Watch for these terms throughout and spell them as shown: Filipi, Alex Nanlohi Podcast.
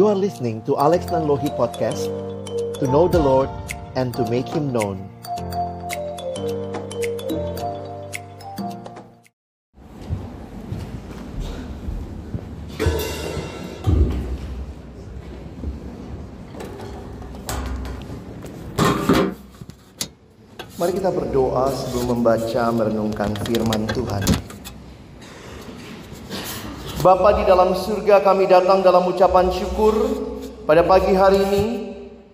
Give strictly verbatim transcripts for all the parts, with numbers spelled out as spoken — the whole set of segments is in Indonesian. You are listening to Alex Nanlohi Podcast, to know the Lord and to make Him known. Mari kita berdoa sebelum membaca merenungkan firman Tuhan. Bapa di dalam surga, kami datang dalam ucapan syukur pada pagi hari ini.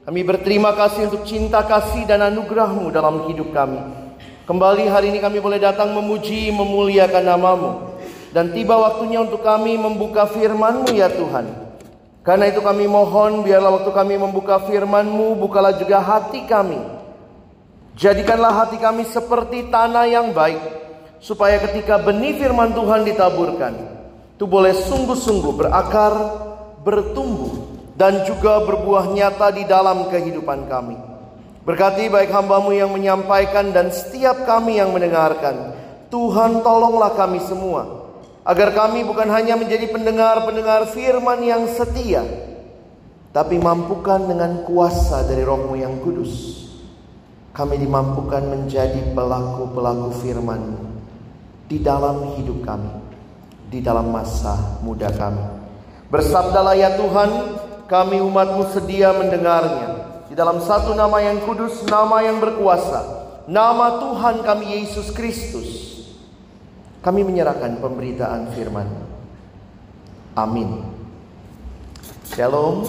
Kami berterima kasih untuk cinta kasih dan anugerah-Mu dalam hidup kami. Kembali hari ini kami boleh datang memuji, memuliakan nama-Mu. Dan tiba waktunya untuk kami membuka firman-Mu ya Tuhan. Karena itu kami mohon, biarlah waktu kami membuka firman-Mu, bukalah juga hati kami. Jadikanlah hati kami seperti tanah yang baik, supaya ketika benih firman Tuhan ditaburkan, itu boleh sungguh-sungguh berakar, bertumbuh, dan juga berbuah nyata di dalam kehidupan kami. Berkati baik hamba-Mu yang menyampaikan dan setiap kami yang mendengarkan. Tuhan, tolonglah kami semua, agar kami bukan hanya menjadi pendengar-pendengar firman yang setia, tapi mampukan dengan kuasa dari Roh-Mu yang kudus, kami dimampukan menjadi pelaku-pelaku firman-Mu di dalam hidup kami, di dalam masa muda kami. Bersabdalah ya Tuhan, kami umat-Mu sedia mendengarnya. Di dalam satu nama yang kudus, nama yang berkuasa, nama Tuhan kami Yesus Kristus, kami menyerahkan pemberitaan firman. Amin. Shalom.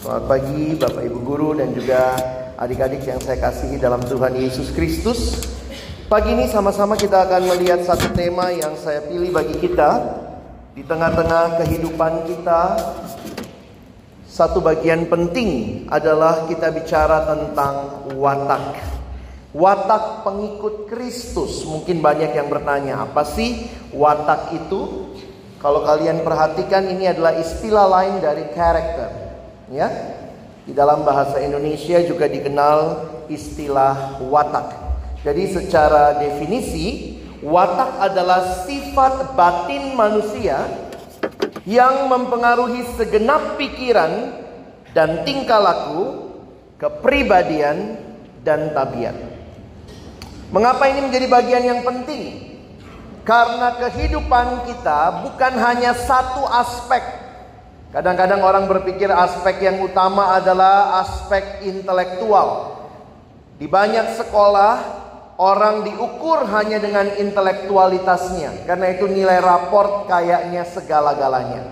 Selamat pagi Bapak Ibu Guru dan juga adik-adik yang saya kasihi dalam Tuhan Yesus Kristus. Pagi ini sama-sama kita akan melihat satu tema yang saya pilih bagi kita. Di tengah-tengah kehidupan kita, satu bagian penting adalah kita bicara tentang watak. Watak pengikut Kristus. Mungkin banyak yang bertanya, apa sih watak itu? Kalau kalian perhatikan, ini adalah istilah lain dari karakter, ya? Di dalam bahasa Indonesia juga dikenal istilah watak. Jadi secara definisi, watak adalah sifat batin manusia yang mempengaruhi segenap pikiran dan tingkah laku, kepribadian, dan tabiat. Mengapa ini menjadi bagian yang penting? Karena kehidupan kita bukan hanya satu aspek. Kadang-kadang orang berpikir aspek yang utama adalah aspek intelektual. Di banyak sekolah, orang diukur hanya dengan intelektualitasnya. Karena itu nilai raport kayaknya segala-galanya.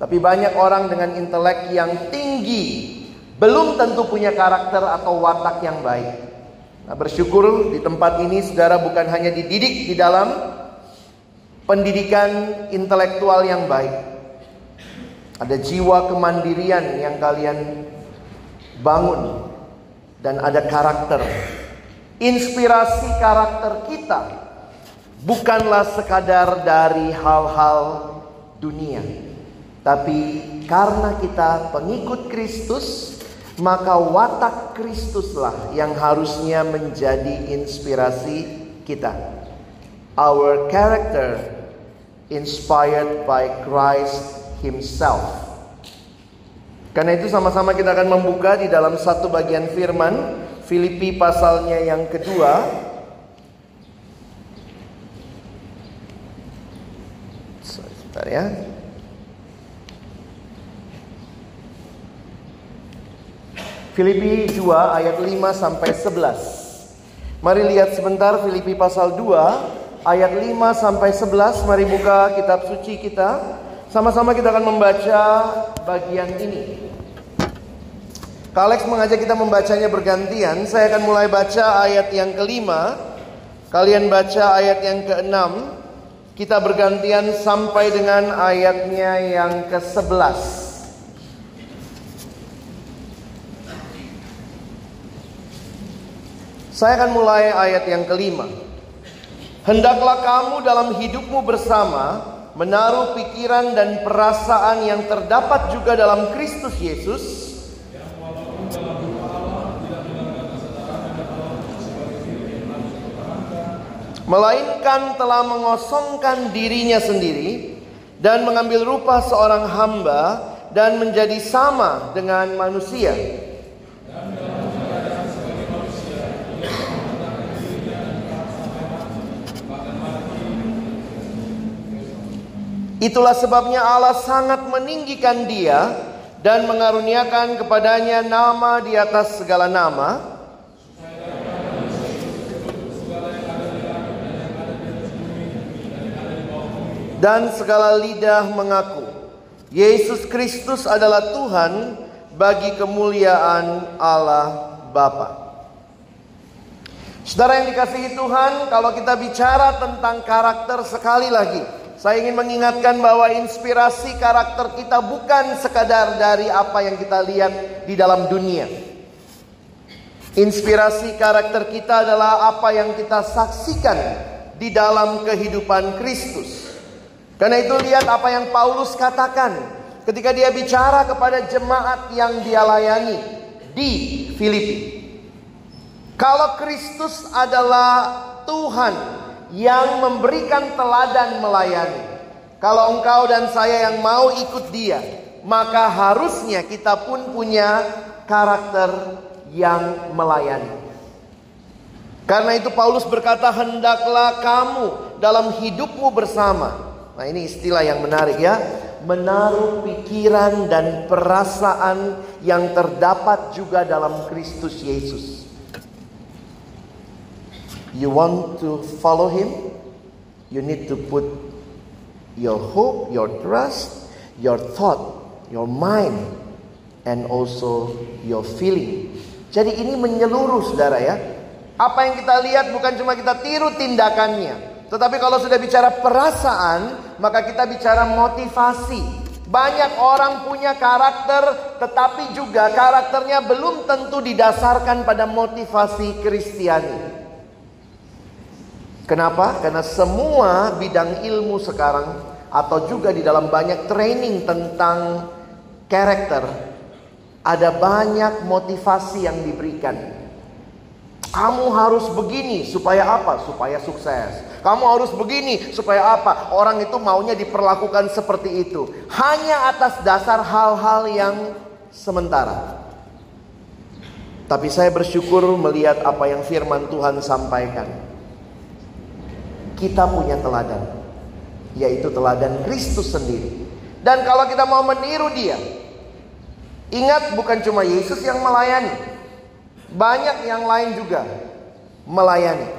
Tapi banyak orang dengan intelek yang tinggi belum tentu punya karakter atau watak yang baik. Nah, bersyukur di tempat ini saudara bukan hanya dididik di dalam pendidikan intelektual yang baik. Ada jiwa kemandirian yang kalian bangun. Dan ada karakter. Inspirasi karakter kita bukanlah sekadar dari hal-hal dunia, tapi karena kita pengikut Kristus, maka watak Kristuslah yang harusnya menjadi inspirasi kita. Our character inspired by Christ Himself. Karena itu sama-sama kita akan membuka di dalam satu bagian firman Filipi pasalnya yang kedua. Sebentar ya. Filipi dua ayat lima sampai sebelas. Mari lihat sebentar Filipi pasal dua ayat lima sampai sebelas. Mari buka kitab suci kita. Sama-sama kita akan membaca bagian ini. Kak Alex mengajak kita membacanya bergantian. Saya akan mulai baca ayat yang kelima. Kalian baca ayat yang keenam. Kita bergantian sampai dengan ayatnya yang kesebelas. Saya akan mulai ayat yang kelima. Hendaklah kamu dalam hidupmu bersama menaruh pikiran dan perasaan yang terdapat juga dalam Kristus Yesus, melainkan telah mengosongkan dirinya sendiri dan mengambil rupa seorang hamba dan menjadi sama dengan manusia. Itulah sebabnya Allah sangat meninggikan dia dan mengaruniakan kepadanya nama di atas segala nama, dan segala lidah mengaku Yesus Kristus adalah Tuhan bagi kemuliaan Allah Bapa. Saudara yang dikasihi Tuhan, kalau kita bicara tentang karakter sekali lagi, saya ingin mengingatkan bahwa inspirasi karakter kita bukan sekadar dari apa yang kita lihat di dalam dunia. Inspirasi karakter kita adalah apa yang kita saksikan di dalam kehidupan Kristus. Karena itu lihat apa yang Paulus katakan ketika dia bicara kepada jemaat yang dia layani di Filipi. Kalau Kristus adalah Tuhan yang memberikan teladan melayani, kalau engkau dan saya yang mau ikut dia, maka harusnya kita pun punya karakter yang melayani. Karena itu Paulus berkata, hendaklah kamu dalam hidupmu bersama. Nah, ini istilah yang menarik ya, menaruh pikiran dan perasaan yang terdapat juga dalam Kristus Yesus. You want to follow Him, you need to put your hope, your trust, your thought, your mind, and also your feeling. Jadi ini menyeluruh, saudara ya. Apa yang kita lihat bukan cuma kita tiru tindakannya, tetapi kalau sudah bicara perasaan, maka kita bicara motivasi. Banyak orang punya karakter, tetapi juga karakternya belum tentu didasarkan pada motivasi Kristiani. Kenapa? Karena semua bidang ilmu sekarang, atau juga di dalam banyak training tentang karakter, ada banyak motivasi yang diberikan. Kamu harus begini supaya apa? Supaya sukses. Kamu harus begini supaya apa? Orang itu maunya diperlakukan seperti itu. Hanya atas dasar hal-hal yang sementara. Tapi saya bersyukur melihat apa yang firman Tuhan sampaikan. Kita punya teladan, yaitu teladan Kristus sendiri. Dan kalau kita mau meniru dia, ingat bukan cuma Yesus yang melayani, banyak yang lain juga melayani.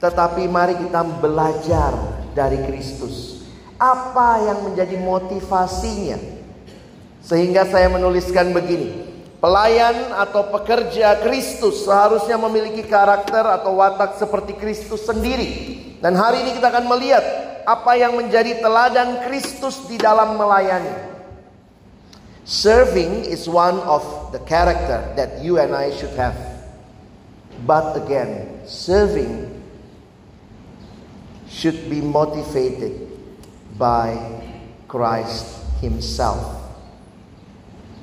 Tetapi mari kita belajar dari Kristus. Apa yang menjadi motivasinya? Sehingga saya menuliskan begini. Pelayan atau pekerja Kristus seharusnya memiliki karakter atau watak seperti Kristus sendiri. Dan hari ini kita akan melihat apa yang menjadi teladan Kristus di dalam melayani. Serving is one of the character that you and I should have. But again, serving should be motivated by Christ Himself.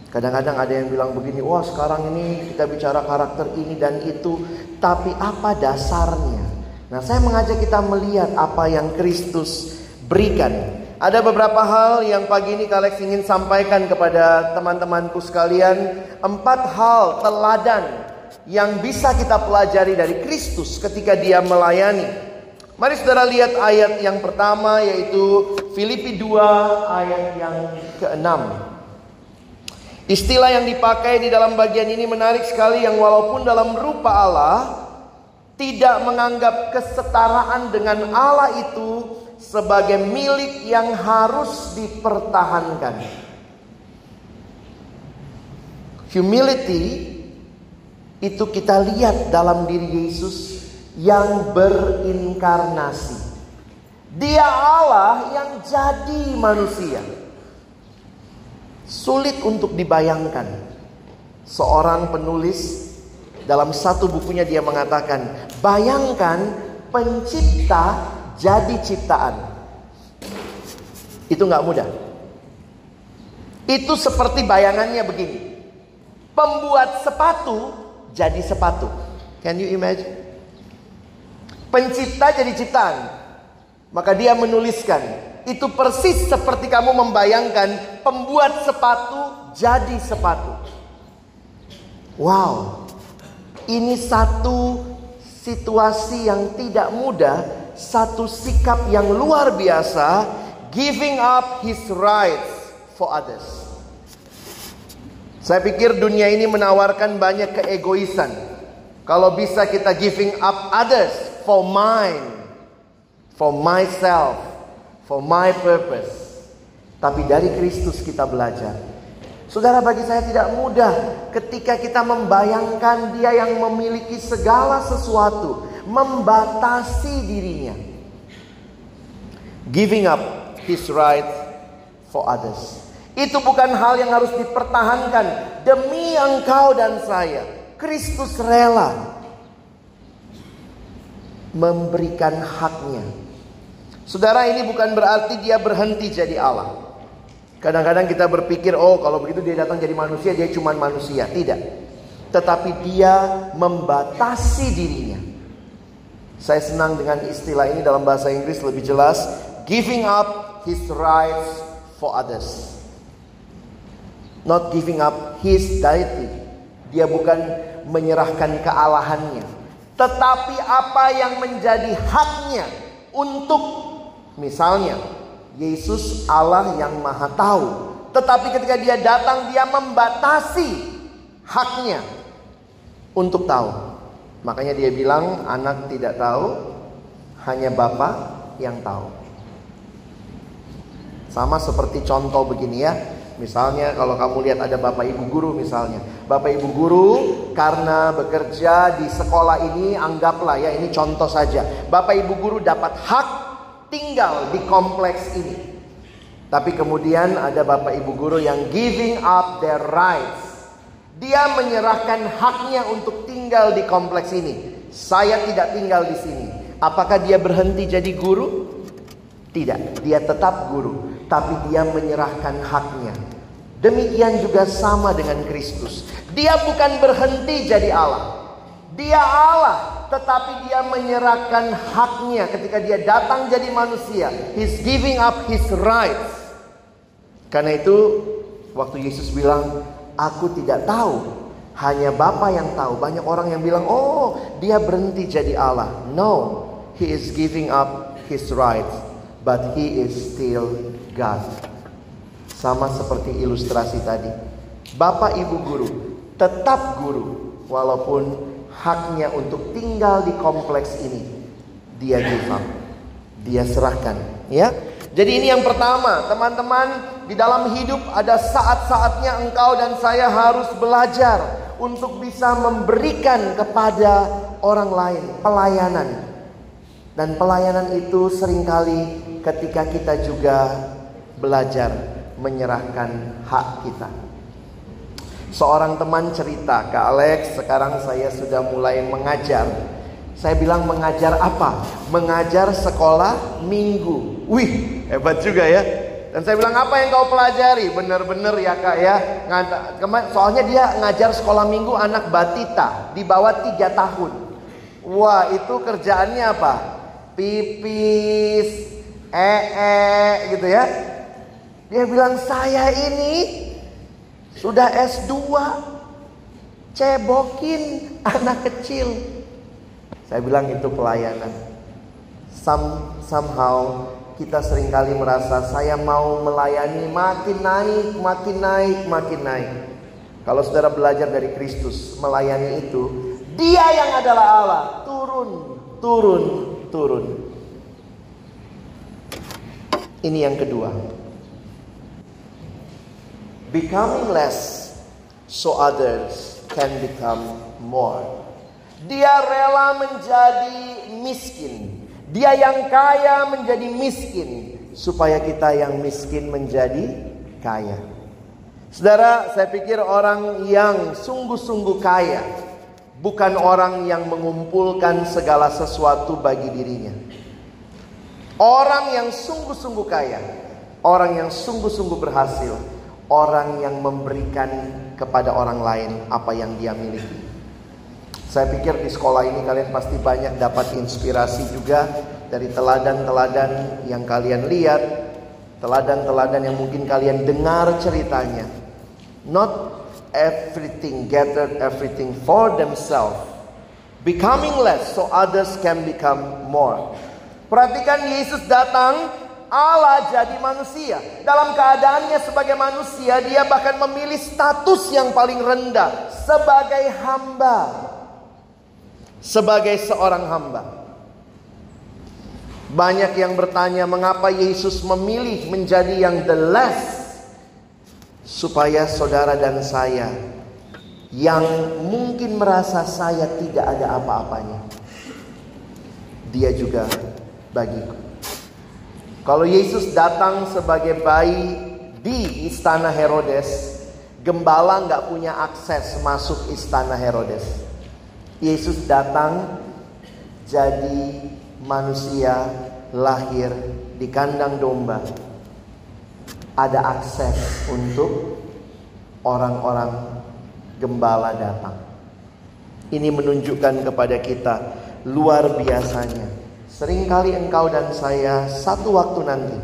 Kadang-kadang ada yang bilang begini, wah sekarang ini kita bicara karakter ini dan itu, tapi apa dasarnya? Nah, saya mengajak kita melihat apa yang Kristus berikan. Ada beberapa hal yang pagi ini Alex ingin sampaikan kepada teman-temanku sekalian. Empat hal teladan yang bisa kita pelajari dari Kristus ketika dia melayani. Mari saudara lihat ayat yang pertama, yaitu Filipi dua ayat yang keenam. Istilah yang dipakai di dalam bagian ini menarik sekali, yang walaupun dalam rupa Allah tidak menganggap kesetaraan dengan Allah itu sebagai milik yang harus dipertahankan. Humility itu kita lihat dalam diri Yesus yang berinkarnasi. Dia Allah yang jadi manusia. Sulit untuk dibayangkan. Seorang penulis dalam satu bukunya dia mengatakan, bayangkan pencipta jadi ciptaan. Itu gak mudah. Itu seperti bayangannya begini. Pembuat sepatu jadi sepatu. Can you imagine? Pencipta jadi ciptaan. Maka dia menuliskan, Itu persis seperti kamu membayangkan pembuat sepatu jadi sepatu. Wow, ini satu situasi yang tidak mudah, satu sikap yang luar biasa, giving up his rights for others. Saya pikir dunia ini menawarkan banyak keegoisan. Kalau bisa kita giving up others for mine, for myself, for my purpose. Tapi dari Kristus kita belajar. Saudara, bagi saya tidak mudah ketika kita membayangkan Dia yang memiliki segala sesuatu membatasi dirinya. Giving up his right for others. Itu bukan hal yang harus dipertahankan. Demi engkau dan saya, Kristus rela memberikan haknya. Saudara, ini bukan berarti Dia berhenti jadi Allah. Kadang-kadang kita berpikir, oh kalau begitu Dia datang jadi manusia, Dia cuma manusia. Tidak. Tetapi Dia membatasi dirinya. Saya senang dengan istilah ini dalam bahasa Inggris lebih jelas. Giving up his rights for others. Not giving up his deity. Dia bukan menyerahkan kealahannya, tetapi apa yang menjadi haknya untuk, misalnya Yesus Allah yang maha tahu, tetapi ketika Dia datang Dia membatasi haknya untuk tahu. Makanya Dia bilang anak tidak tahu, hanya Bapa yang tahu. Sama seperti contoh begini ya. Misalnya kalau kamu lihat ada bapak ibu guru misalnya. Bapak ibu guru karena bekerja di sekolah ini, anggaplah ya ini contoh saja. Bapak ibu guru dapat hak tinggal di kompleks ini. Tapi kemudian ada bapak ibu guru yang giving up their rights. Dia menyerahkan haknya untuk tinggal di kompleks ini. Saya tidak tinggal di sini. Apakah dia berhenti jadi guru? Tidak, dia tetap guru. Tapi dia menyerahkan haknya. Demikian juga sama dengan Kristus. Dia bukan berhenti jadi Allah. Dia Allah, tetapi Dia menyerahkan haknya ketika Dia datang jadi manusia. He's giving up his rights. Karena itu waktu Yesus bilang, aku tidak tahu, hanya Bapa yang tahu. Banyak orang yang bilang, oh Dia berhenti jadi Allah. No, He is giving up his rights. But He is still God. Sama seperti ilustrasi tadi. Bapak ibu guru tetap guru. Walaupun haknya untuk tinggal di kompleks ini Dia give up. Dia serahkan. Ya. Jadi ini yang pertama. Teman-teman, di dalam hidup ada saat-saatnya engkau dan saya harus belajar untuk bisa memberikan kepada orang lain pelayanan. Dan pelayanan itu seringkali ketika kita juga belajar menyerahkan hak kita. Seorang teman cerita, Kak Alex, sekarang saya sudah mulai mengajar. Saya bilang mengajar apa? Mengajar sekolah minggu. Wih, hebat juga ya. Dan saya bilang apa yang kau pelajari? Bener-bener ya Kak ya. Soalnya dia ngajar sekolah minggu anak batita di bawah tiga tahun. Wah, itu kerjaannya apa? Pipis, ee gitu ya. Dia bilang saya ini sudah S dua cebokin anak kecil. Saya bilang itu pelayanan. Some, somehow kita seringkali merasa saya mau melayani makin naik, makin naik, makin naik. Kalau saudara belajar dari Kristus melayani itu, Dia yang adalah Allah, turun, turun, turun. Ini yang kedua. Becoming less so others can become more. Dia rela menjadi miskin. Dia yang kaya menjadi miskin. Supaya kita yang miskin menjadi kaya. Saudara, saya pikir orang yang sungguh-sungguh kaya bukan orang yang mengumpulkan segala sesuatu bagi dirinya. Orang yang sungguh-sungguh kaya, orang yang sungguh-sungguh berhasil, orang yang memberikan kepada orang lain apa yang dia miliki. Saya pikir di sekolah ini kalian pasti banyak dapat inspirasi juga dari teladan-teladan yang kalian lihat, Teladan-teladan yang mungkin kalian dengar ceritanya. Not everything gathered everything for themselves. Becoming less so others can become more. Perhatikan, Yesus datang, Allah jadi manusia. Dalam keadaannya sebagai manusia, dia bahkan memilih status yang paling rendah, sebagai hamba. Sebagai seorang hamba. Banyak yang bertanya mengapa Yesus memilih menjadi yang the less. Supaya saudara dan saya yang mungkin merasa saya tidak ada apa-apanya, dia juga bagiku. Kalau Yesus datang sebagai bayi di istana Herodes, gembala gak punya akses masuk istana Herodes. Yesus datang jadi manusia, lahir di kandang domba. Ada akses untuk orang-orang gembala datang. Ini menunjukkan kepada kita luar biasanya. Seringkali engkau dan saya satu waktu nanti,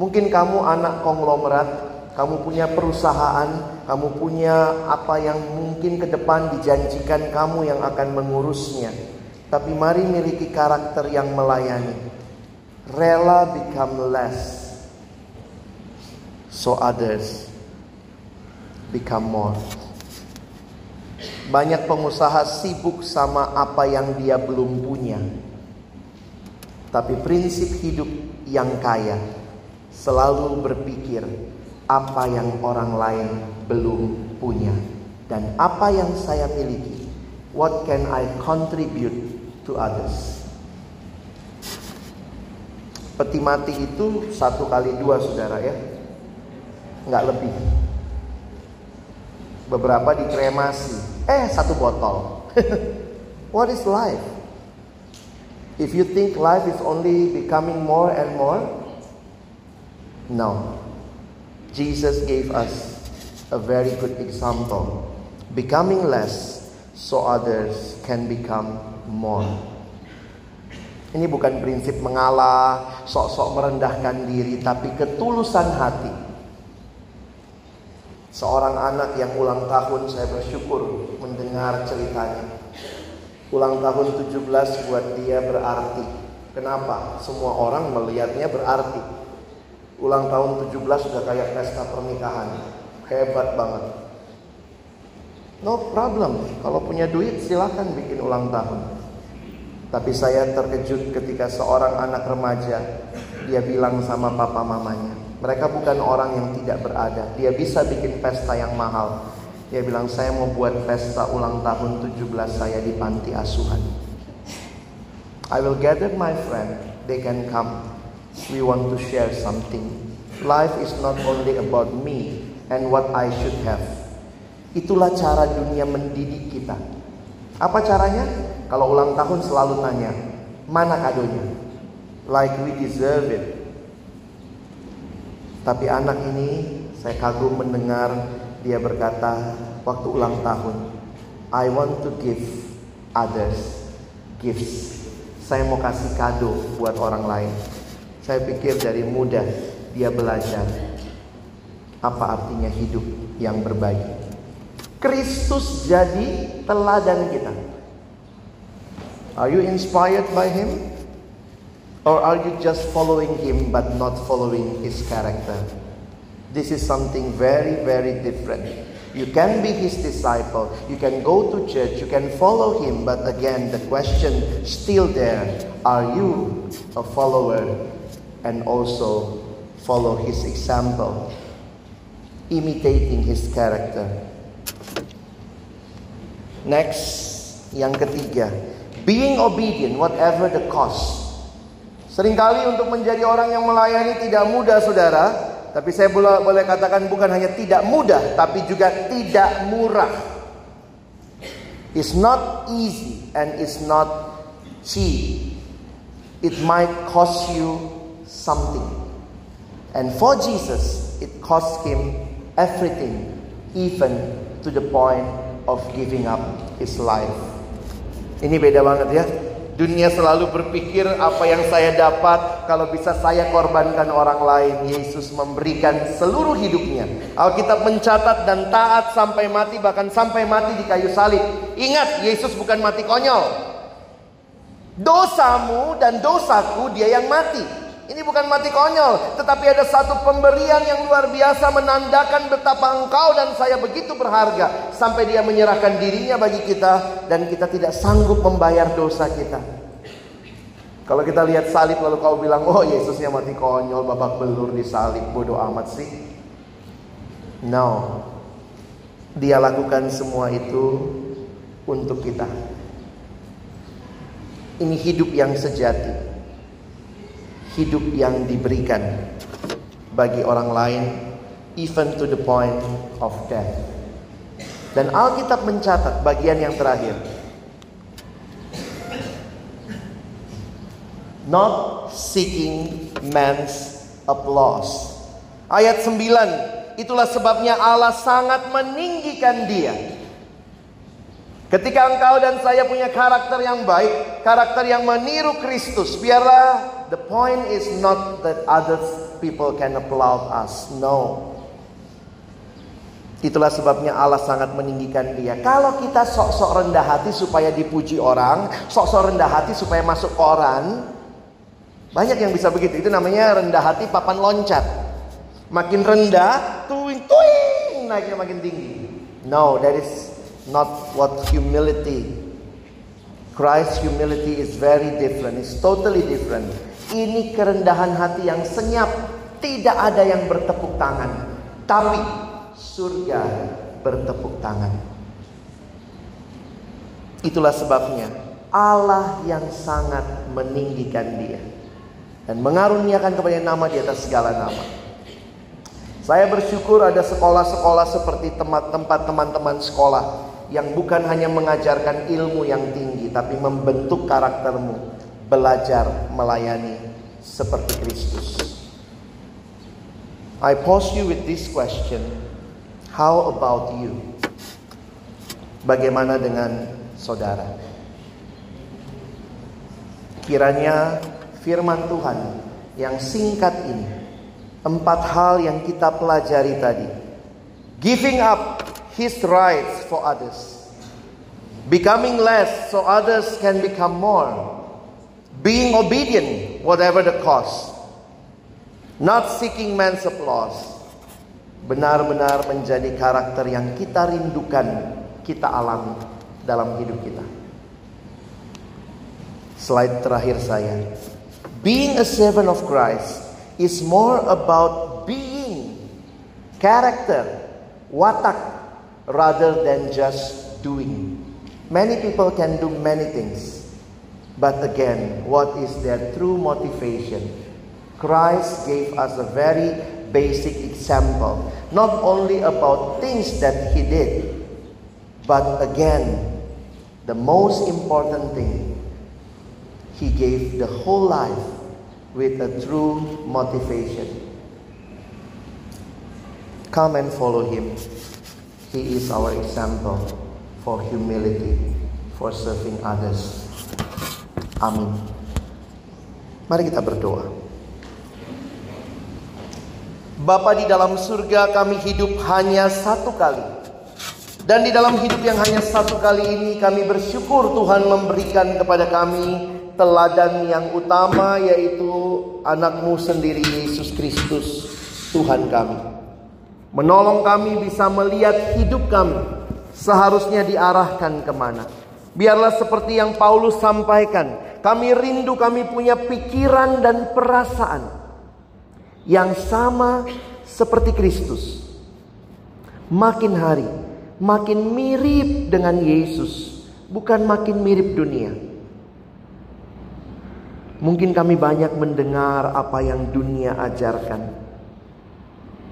mungkin kamu anak konglomerat, kamu punya perusahaan, kamu punya apa yang mungkin ke depan dijanjikan kamu yang akan mengurusnya. Tapi mari miliki karakter yang melayani. Rela become less so others become more. Banyak pengusaha sibuk sama apa yang dia belum punya. Tapi prinsip hidup yang kaya selalu berpikir apa yang orang lain belum punya. Dan apa yang saya miliki, what can I contribute to others. Peti mati itu satu kali dua, saudara, ya, nggak lebih. Beberapa dikremasi, eh satu botol. What is life? If you think life is only becoming more and more, no. Jesus gave us a very good example. Becoming less so others can become more. Ini bukan prinsip mengalah, sok-sok merendahkan diri, tapi ketulusan hati. Seorang anak yang ulang tahun, saya bersyukur mendengar ceritanya. Ulang tahun tujuh belas buat dia berarti. Kenapa? Semua orang melihatnya berarti. Ulang tahun tujuh belas sudah kayak pesta pernikahan. Hebat banget. No problem. Kalau punya duit silakan bikin ulang tahun. Tapi saya terkejut ketika seorang anak remaja, dia bilang sama papa mamanya, mereka bukan orang yang tidak berada, dia bisa bikin pesta yang mahal. Dia bilang, saya mau buat pesta ulang tahun tujuh belas saya di panti asuhan. I will gather my friend, they can come. We want to share something. Life is not only about me and what I should have. Itulah cara dunia mendidik kita. Apa caranya? Kalau ulang tahun selalu tanya, mana kadonya? Like we deserve it. Tapi anak ini, saya kagum mendengar dia berkata waktu ulang tahun, I want to give others gifts. Saya mau kasih kado buat orang lain. Saya pikir dari muda dia belajar apa artinya hidup yang berbagi. Kristus jadi teladan kita. Are you inspired by him? Or are you just following him but not following his character? This is something very, very different. You can be his disciple. You can go to church. You can follow him. But again, the question still there. Are you a follower? And also follow his example. Imitating his character. Next, yang ketiga. Being obedient, whatever the cost. Seringkali untuk menjadi orang yang melayani tidak mudah, saudara. Tapi saya boleh katakan bukan hanya tidak mudah, tapi juga tidak murah. It's not easy and it's not cheap. It might cost you something. And for Jesus, it cost him everything, even to the point of giving up his life. Ini beda banget ya. Dunia selalu berpikir apa yang saya dapat kalau bisa saya korbankan orang lain. Yesus memberikan seluruh hidupnya. Alkitab mencatat dan taat sampai mati, bahkan sampai mati di kayu salib. Ingat, Yesus bukan mati konyol. Dosamu dan dosaku dia yang mati. Ini bukan mati konyol, tetapi ada satu pemberian yang luar biasa menandakan betapa engkau dan saya begitu berharga. Sampai dia menyerahkan dirinya bagi kita dan kita tidak sanggup membayar dosa kita. Kalau kita lihat salib lalu kau bilang, oh Yesusnya mati konyol, babak belur di salib, bodoh amat sih. No, dia lakukan semua itu untuk kita. Ini hidup yang sejati. Hidup yang diberikan bagi orang lain, even to the point of death. Dan Alkitab mencatat bagian yang terakhir. Not seeking man's applause. Ayat sembilan, itulah sebabnya Allah sangat meninggikan dia. Ketika engkau dan saya punya karakter yang baik, karakter yang meniru Kristus, biarlah. The point is not that other people can applaud us. No. Itulah sebabnya Allah sangat meninggikan dia. Kalau kita sok-sok rendah hati supaya dipuji orang, sok-sok rendah hati supaya masuk koran, banyak yang bisa begitu. Itu namanya rendah hati papan loncat. Makin rendah, tuing tuing, naiknya makin tinggi. No, that is not what humility. Christ's humility is very different. It's totally different. Ini kerendahan hati yang senyap, tidak ada yang bertepuk tangan, tapi surga bertepuk tangan. Itulah sebabnya Allah yang sangat meninggikan dia dan mengaruniakan kepada nama di atas segala nama. Saya bersyukur ada sekolah-sekolah seperti tempat-tempat teman-teman sekolah yang bukan hanya mengajarkan ilmu yang tinggi, tapi membentuk karaktermu. Belajar melayani seperti Kristus. I pose you with this question. How about you? Bagaimana dengan saudara? Kiranya firman Tuhan yang singkat ini, empat hal yang kita pelajari tadi. Giving up his rights for others. Becoming less so others can become more. Being obedient, whatever the cost. Not seeking man's applause. Benar-benar menjadi karakter yang kita rindukan, kita alami dalam hidup kita. Slide terakhir saya. Being a servant of Christ is more about being, character, watak, rather than just doing. Many people can do many things. But again, what is their true motivation? Christ gave us a very basic example, not only about things that he did, but again, the most important thing, he gave the whole life with a true motivation. Come and follow him. He is our example for humility, for serving others. Amin. Mari kita berdoa. Bapa di dalam surga, kami hidup hanya satu kali. Dan di dalam hidup yang hanya satu kali ini, kami bersyukur Tuhan memberikan kepada kami teladan yang utama, yaitu anakmu sendiri Yesus Kristus Tuhan kami. Menolong kami bisa melihat hidup kami seharusnya diarahkan kemana. Biarlah seperti yang Paulus sampaikan, kami rindu kami punya pikiran dan perasaan yang sama seperti Kristus. Makin hari, makin mirip dengan Yesus, bukan makin mirip dunia. Mungkin kami banyak mendengar apa yang dunia ajarkan.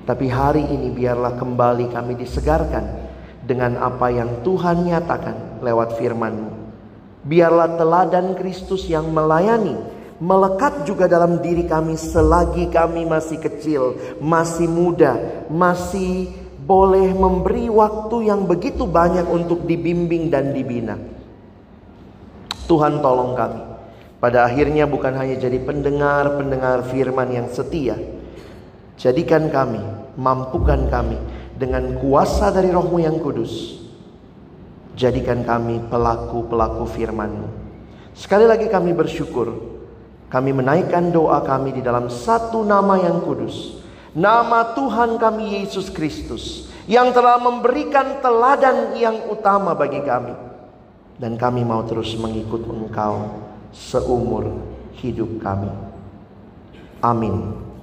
Tapi hari ini biarlah kembali kami disegarkan dengan apa yang Tuhan nyatakan lewat firman-Mu. Biarlah teladan Kristus yang melayani melekat juga dalam diri kami selagi kami masih kecil, masih muda, masih boleh memberi waktu yang begitu banyak untuk dibimbing dan dibina. Tuhan tolong kami Pada akhirnya bukan hanya jadi pendengar-pendengar firman yang setia. Jadikan kami, mampukan kami dengan kuasa dari Roh-Mu yang kudus. Jadikan kami pelaku-pelaku firman-Mu. Sekali lagi kami bersyukur. Kami menaikkan doa kami di dalam satu nama yang kudus. Nama Tuhan kami Yesus Kristus, yang telah memberikan teladan yang utama bagi kami. Dan kami mau terus mengikut Engkau seumur hidup kami. Amin.